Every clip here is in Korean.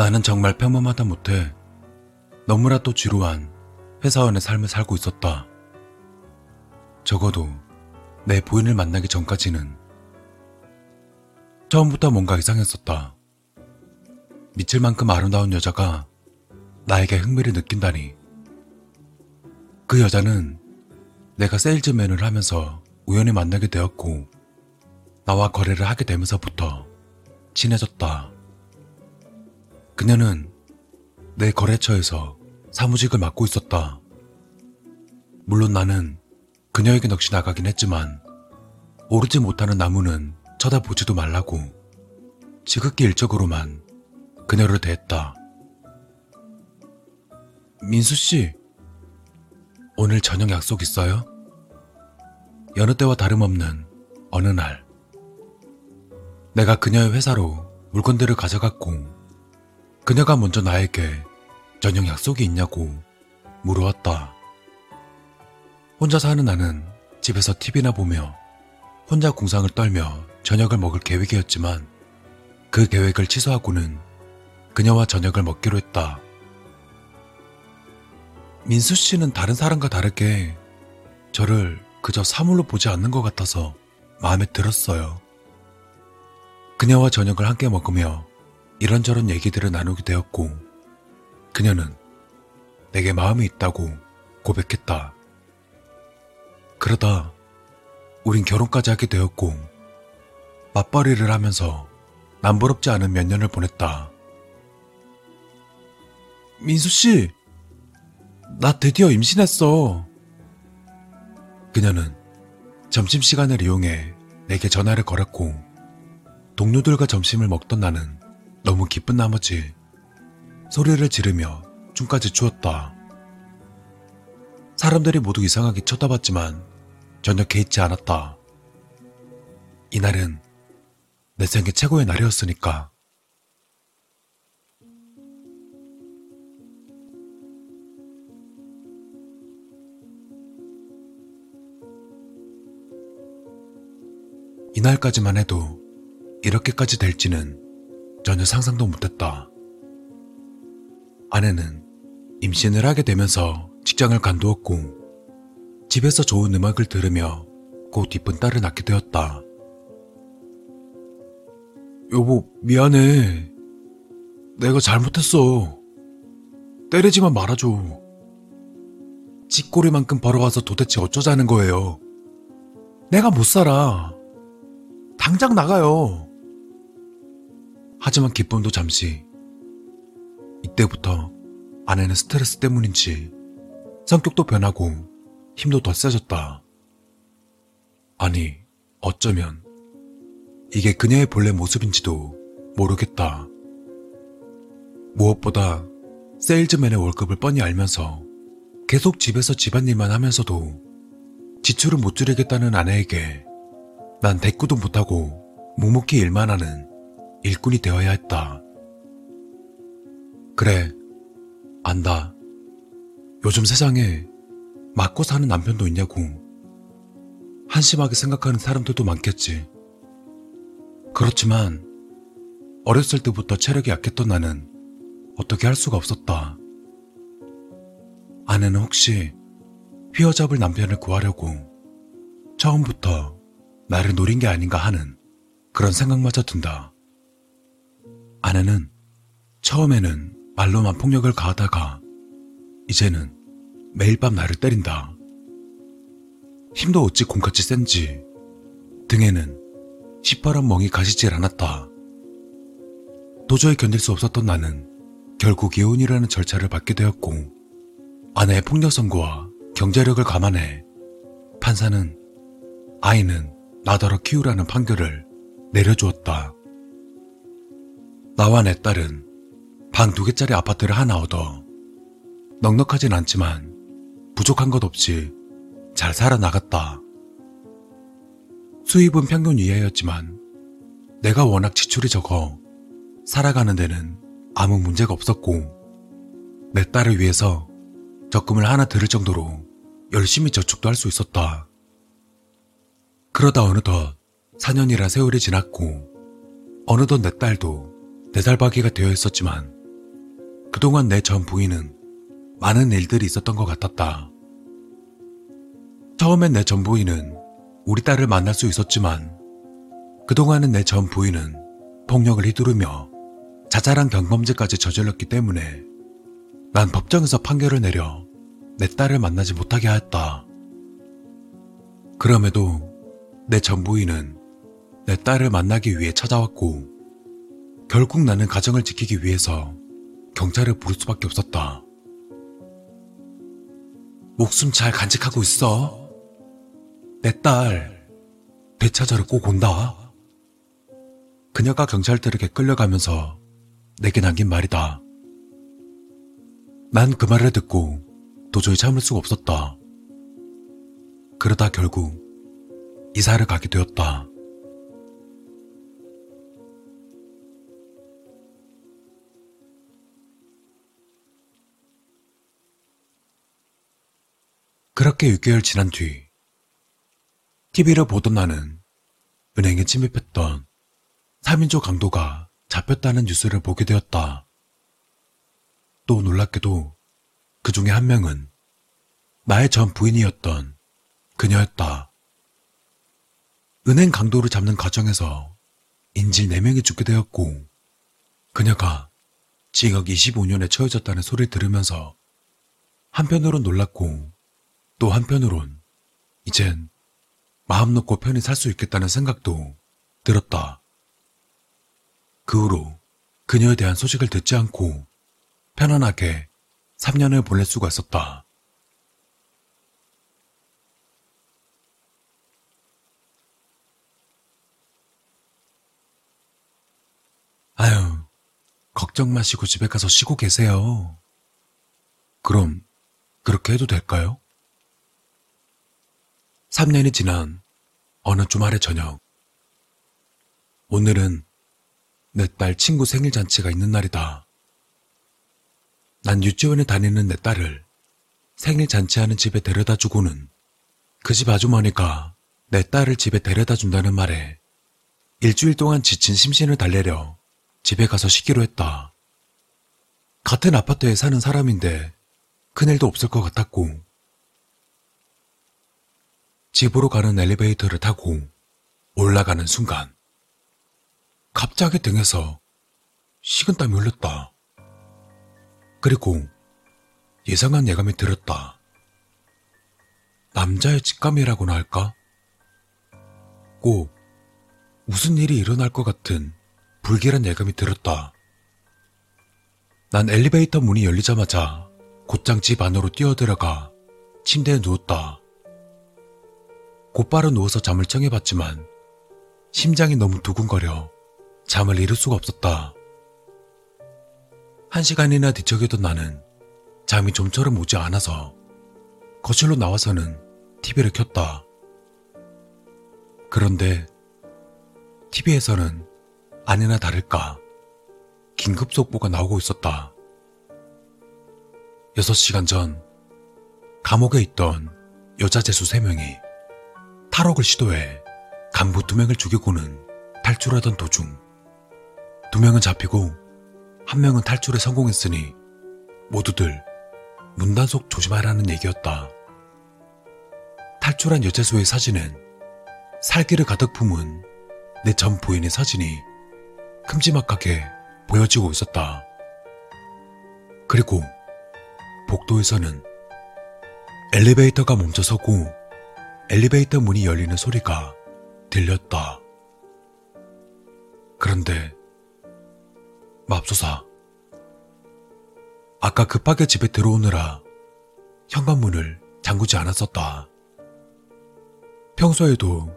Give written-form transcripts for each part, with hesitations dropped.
나는 정말 평범하다 못해 너무나도 지루한 회사원의 삶을 살고 있었다. 적어도 내 부인을 만나기 전까지는. 처음부터 뭔가 이상했었다. 미칠 만큼 아름다운 여자가 나에게 흥미를 느낀다니. 그 여자는 내가 세일즈맨을 하면서 우연히 만나게 되었고 나와 거래를 하게 되면서부터 친해졌다. 그녀는 내 거래처에서 사무직을 맡고 있었다. 물론 나는 그녀에게 넋이 나가긴 했지만 오르지 못하는 나무는 쳐다보지도 말라고 지극히 일적으로만 그녀를 대했다. 민수씨, 오늘 저녁 약속 있어요? 여느 때와 다름없는 어느 날 내가 그녀의 회사로 물건들을 가져갔고 그녀가 먼저 나에게 저녁 약속이 있냐고 물어왔다. 혼자 사는 나는 집에서 TV나 보며 혼자 궁상을 떨며 저녁을 먹을 계획이었지만 그 계획을 취소하고는 그녀와 저녁을 먹기로 했다. 민수 씨는 다른 사람과 다르게 저를 그저 사물로 보지 않는 것 같아서 마음에 들었어요. 그녀와 저녁을 함께 먹으며 이런저런 얘기들을 나누게 되었고 그녀는 내게 마음이 있다고 고백했다. 그러다 우린 결혼까지 하게 되었고 맞벌이를 하면서 남부럽지 않은 몇 년을 보냈다. 민수씨, 나 드디어 임신했어. 그녀는 점심시간을 이용해 내게 전화를 걸었고 동료들과 점심을 먹던 나는 너무 기쁜 나머지 소리를 지르며 춤까지 추었다. 사람들이 모두 이상하게 쳐다봤지만 전혀 개의치 않았다. 이날은 내 생애 최고의 날이었으니까. 이날까지만 해도 이렇게까지 될지는 전혀 상상도 못했다. 아내는 임신을 하게 되면서 직장을 간두었고 집에서 좋은 음악을 들으며 곧 이쁜 딸을 낳게 되었다. 여보, 미안해. 내가 잘못했어. 때리지만 말아줘. 쥐꼬리만큼 벌어와서 도대체 어쩌자는 거예요. 내가 못 살아. 당장 나가요. 하지만 기쁨도 잠시. 이때부터 아내는 스트레스 때문인지 성격도 변하고 힘도 더 세졌다. 아니, 어쩌면 이게 그녀의 본래 모습인지도 모르겠다. 무엇보다 세일즈맨의 월급을 뻔히 알면서 계속 집에서 집안일만 하면서도 지출을 못 줄이겠다는 아내에게 난 대꾸도 못하고 묵묵히 일만 하는 일꾼이 되어야 했다. 그래, 안다. 요즘 세상에 맞고 사는 남편도 있냐고 한심하게 생각하는 사람들도 많겠지. 그렇지만 어렸을 때부터 체력이 약했던 나는 어떻게 할 수가 없었다. 아내는 혹시 휘어잡을 남편을 구하려고 처음부터 나를 노린 게 아닌가 하는 그런 생각마저 든다. 아내는 처음에는 말로만 폭력을 가하다가 이제는 매일 밤 나를 때린다. 힘도 어찌 공같이 센지 등에는 시퍼런 멍이 가시질 않았다. 도저히 견딜 수 없었던 나는 결국 이혼이라는 절차를 밟게 되었고 아내의 폭력성과 경제력을 감안해 판사는 아이는 나더러 키우라는 판결을 내려주었다. 나와 내 딸은 방 2개짜리 아파트를 하나 얻어 넉넉하진 않지만 부족한 것 없이 잘 살아나갔다. 수입은 평균 이하였지만 내가 워낙 지출이 적어 살아가는 데는 아무 문제가 없었고 내 딸을 위해서 적금을 하나 들을 정도로 열심히 저축도 할 수 있었다. 그러다 어느덧 4년이라 세월이 지났고 어느덧 내 딸도 4살바기가 되어 있었지만 그동안 내 전 부인은 많은 일들이 있었던 것 같았다. 처음엔 내 전 부인은 우리 딸을 만날 수 있었지만 그동안은 내 전 부인은 폭력을 휘두르며 자잘한 경범죄까지 저질렀기 때문에 난 법정에서 판결을 내려 내 딸을 만나지 못하게 하였다. 그럼에도 내 전 부인은 내 딸을 만나기 위해 찾아왔고 결국 나는 가정을 지키기 위해서 경찰을 부를 수밖에 없었다. 목숨 잘 간직하고 있어. 내 딸 되찾으러 꼭 온다. 그녀가 경찰들에게 끌려가면서 내게 남긴 말이다. 난 그 말을 듣고 도저히 참을 수가 없었다. 그러다 결국 이사를 가게 되었다. 그렇게 6개월 지난 뒤 TV를 보던 나는 은행에 침입했던 3인조 강도가 잡혔다는 뉴스를 보게 되었다. 또 놀랍게도 그 중에 한 명은 나의 전 부인이었던 그녀였다. 은행 강도를 잡는 과정에서 인질 4명이 죽게 되었고 그녀가 징역 25년에 처해졌다는 소리를 들으면서 한편으론 놀랐고 또 한편으론 이젠 마음 놓고 편히 살 수 있겠다는 생각도 들었다. 그 후로 그녀에 대한 소식을 듣지 않고 편안하게 3년을 보낼 수가 있었다. 아유, 걱정 마시고 집에 가서 쉬고 계세요. 그럼 그렇게 해도 될까요? 3년이 지난 어느 주말의 저녁. 오늘은 내 딸 친구 생일 잔치가 있는 날이다. 난 유치원에 다니는 내 딸을 생일 잔치하는 집에 데려다 주고는 그 집 아주머니가 내 딸을 집에 데려다 준다는 말에 일주일 동안 지친 심신을 달래려 집에 가서 쉬기로 했다. 같은 아파트에 사는 사람인데 큰일도 없을 것 같았고 집으로 가는 엘리베이터를 타고 올라가는 순간 갑자기 등에서 식은땀이 흘렀다. 그리고 이상한 예감이 들었다. 남자의 직감이라고나 할까? 꼭 무슨 일이 일어날 것 같은 불길한 예감이 들었다. 난 엘리베이터 문이 열리자마자 곧장 집 안으로 뛰어들어가 침대에 누웠다. 곧바로 누워서 잠을 청해봤지만 심장이 너무 두근거려 잠을 이룰 수가 없었다. 1시간이나 뒤척이던 나는 잠이 좀처럼 오지 않아서 거실로 나와서는 TV를 켰다. 그런데 TV에서는 아니나 다를까 긴급 속보가 나오고 있었다. 6시간 전 감옥에 있던 여자 죄수 3명이 탈옥을 시도해 간부 2명을 죽이고는 탈출하던 도중 2명은 잡히고 1명은 탈출에 성공했으니 모두들 문단속 조심하라는 얘기였다. 탈출한 여재수의 사진은 살기를 가득 품은 내 전 부인의 사진이 큼지막하게 보여지고 있었다. 그리고 복도에서는 엘리베이터가 멈춰서고 엘리베이터 문이 열리는 소리가 들렸다. 그런데 맙소사, 아까 급하게 집에 들어오느라 현관문을 잠그지 않았었다. 평소에도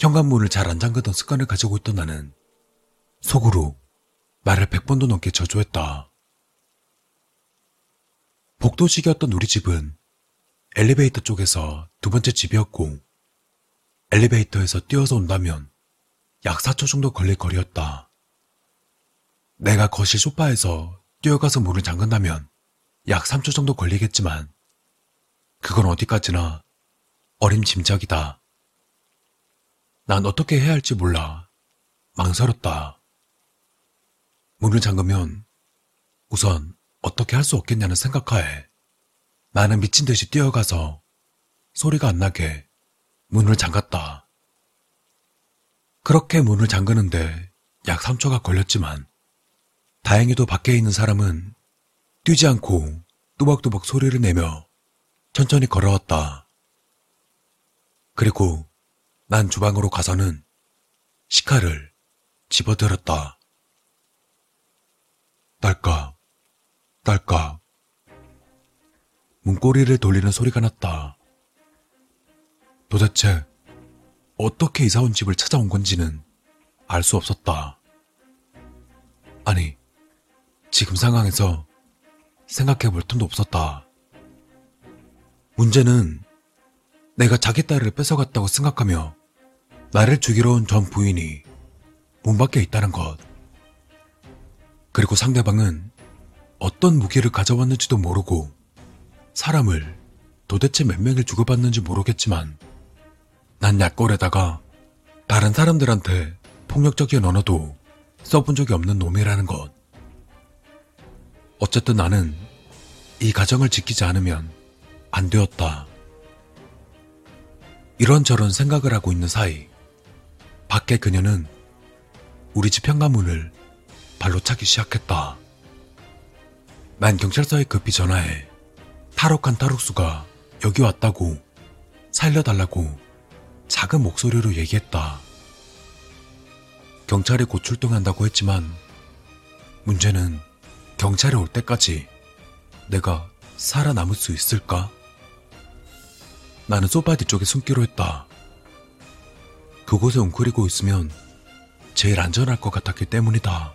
현관문을 잘 안 잠그던 습관을 가지고 있던 나는 속으로 말을 100번도 넘게 저조했다. 복도식이었던 우리 집은 엘리베이터 쪽에서 2번째 집이었고 엘리베이터에서 뛰어서 온다면 약 4초 정도 걸릴 거리였다. 내가 거실 소파에서 뛰어가서 문을 잠근다면 약 3초 정도 걸리겠지만 그건 어디까지나 어림짐작이다. 난 어떻게 해야 할지 몰라 망설였다. 문을 잠그면 우선 어떻게 할 수 없겠냐는 생각하에 나는 미친 듯이 뛰어가서 소리가 안 나게 문을 잠갔다. 그렇게 문을 잠그는데 약 3초가 걸렸지만 다행히도 밖에 있는 사람은 뛰지 않고 또박또박 소리를 내며 천천히 걸어왔다. 그리고 난 주방으로 가서는 식칼을 집어들었다. 딸깍, 딸깍. 문고리를 돌리는 소리가 났다. 도대체 어떻게 이사온 집을 찾아온 건지는 알 수 없었다. 아니, 지금 상황에서 생각해 볼 틈도 없었다. 문제는 내가 자기 딸을 뺏어갔다고 생각하며 나를 죽이러 온 전 부인이 문 밖에 있다는 것. 그리고 상대방은 어떤 무기를 가져왔는지도 모르고 사람을 도대체 몇 명을 죽여봤는지 모르겠지만 난 약골에다가 다른 사람들한테 폭력적인 언어도 써본 적이 없는 놈이라는 것. 어쨌든 나는 이 가정을 지키지 않으면 안 되었다. 이런저런 생각을 하고 있는 사이 밖에 그녀는 우리 집 현관문을 발로 차기 시작했다. 난 경찰서에 급히 전화해 탈옥한 탈옥수가 여기 왔다고 살려달라고 작은 목소리로 얘기했다. 경찰이 곧 출동한다고 했지만 문제는 경찰이 올 때까지 내가 살아남을 수 있을까? 나는 소파 뒤쪽에 숨기로 했다. 그곳에 웅크리고 있으면 제일 안전할 것 같았기 때문이다.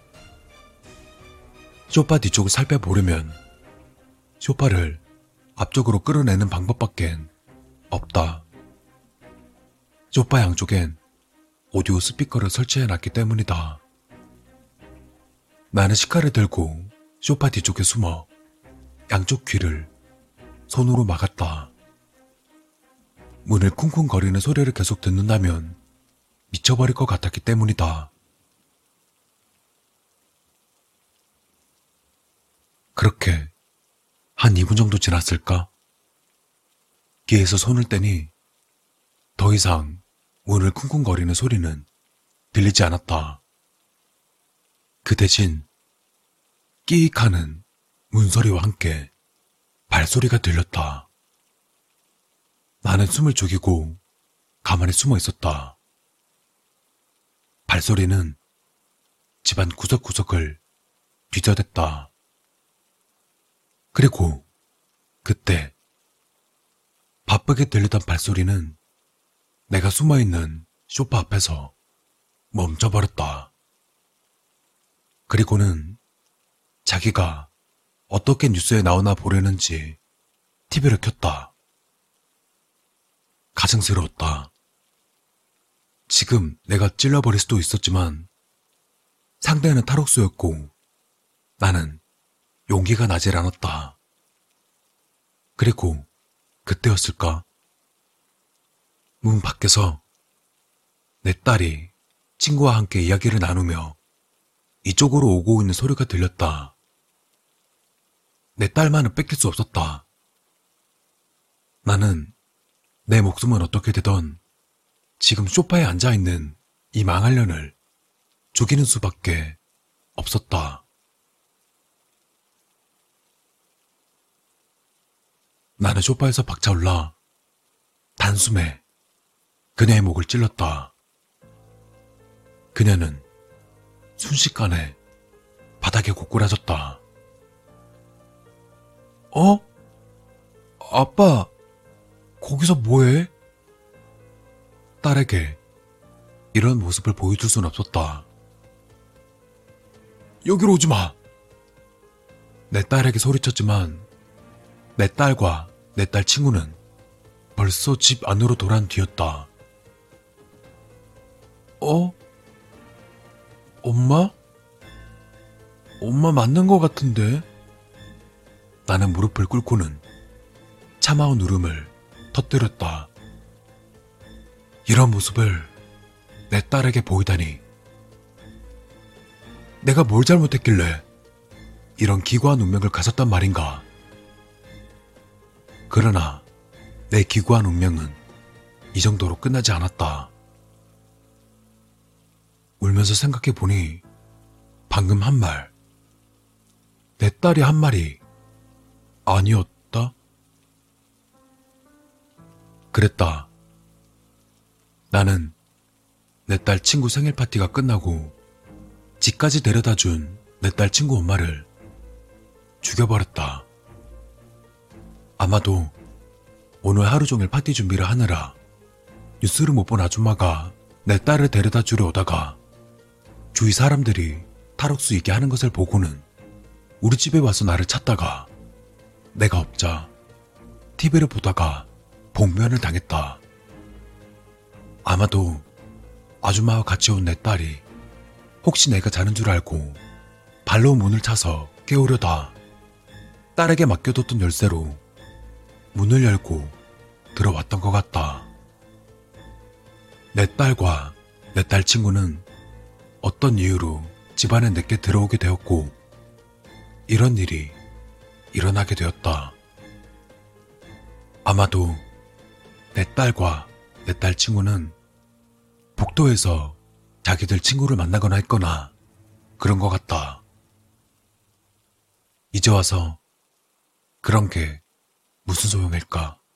소파 뒤쪽을 살펴보려면 소파를 앞쪽으로 끌어내는 방법밖엔 없다. 소파 양쪽엔 오디오 스피커를 설치해놨기 때문이다. 나는 식칼을 들고 소파 뒤쪽에 숨어 양쪽 귀를 손으로 막았다. 문을 쿵쿵거리는 소리를 계속 듣는다면 미쳐버릴 것 같았기 때문이다. 그렇게 한 2분 정도 지났을까? 귀에서 손을 떼니 더 이상 문을 쿵쿵거리는 소리는 들리지 않았다. 그 대신 끼익하는 문소리와 함께 발소리가 들렸다. 나는 숨을 죽이고 가만히 숨어 있었다. 발소리는 집안 구석구석을 뒤져댔다. 그리고 그때 바쁘게 들리던 발소리는 내가 숨어있는 소파 앞에서 멈춰버렸다. 그리고는 자기가 어떻게 뉴스에 나오나 보려는지 TV를 켰다. 가증스러웠다. 지금 내가 찔러버릴 수도 있었지만 상대는 탈옥수였고 나는 용기가 나질 않았다. 그리고 그때였을까? 문 밖에서 내 딸이 친구와 함께 이야기를 나누며 이쪽으로 오고 있는 소리가 들렸다. 내 딸만은 뺏길 수 없었다. 나는 내 목숨은 어떻게 되던 지금 소파에 앉아있는 이 망할년을 죽이는 수밖에 없었다. 나는 소파에서 박차올라 단숨에 그녀의 목을 찔렀다. 그녀는 순식간에 바닥에 고꾸라졌다. 어? 아빠... 거기서 뭐해? 딸에게 이런 모습을 보여줄 순 없었다. 여기로 오지 마! 내 딸에게 소리쳤지만 내 딸과 내 딸 친구는 벌써 집 안으로 돌아온 뒤였다. 어? 엄마? 엄마 맞는 것 같은데? 나는 무릎을 꿇고는 참아온 울음을 터뜨렸다. 이런 모습을 내 딸에게 보이다니. 내가 뭘 잘못했길래 이런 기구한 운명을 가졌단 말인가. 그러나 내 기구한 운명은 이 정도로 끝나지 않았다. 울면서 생각해보니 방금 한 말, 내 딸이 한 말이 아니었다? 그랬다. 나는 내 딸 친구 생일 파티가 끝나고 집까지 데려다준 내 딸 친구 엄마를 죽여버렸다. 아마도 오늘 하루 종일 파티 준비를 하느라 뉴스를 못 본 아줌마가 내 딸을 데려다 주러 오다가 주위 사람들이 탈옥수 있게 하는 것을 보고는 우리 집에 와서 나를 찾다가 내가 없자 TV를 보다가 봉변을 당했다. 아마도 아줌마와 같이 온 내 딸이 혹시 내가 자는 줄 알고 발로 문을 차서 깨우려다 딸에게 맡겨뒀던 열쇠로 문을 열고 들어왔던 것 같다. 내 딸과 내 딸 친구는 어떤 이유로 집안에 내게 들어오게 되었고 이런 일이 일어나게 되었다. 아마도 내 딸과 내 딸 친구는 복도에서 자기들 친구를 만나거나 했거나 그런 것 같다. 이제 와서 그런 게 무슨 소용일까?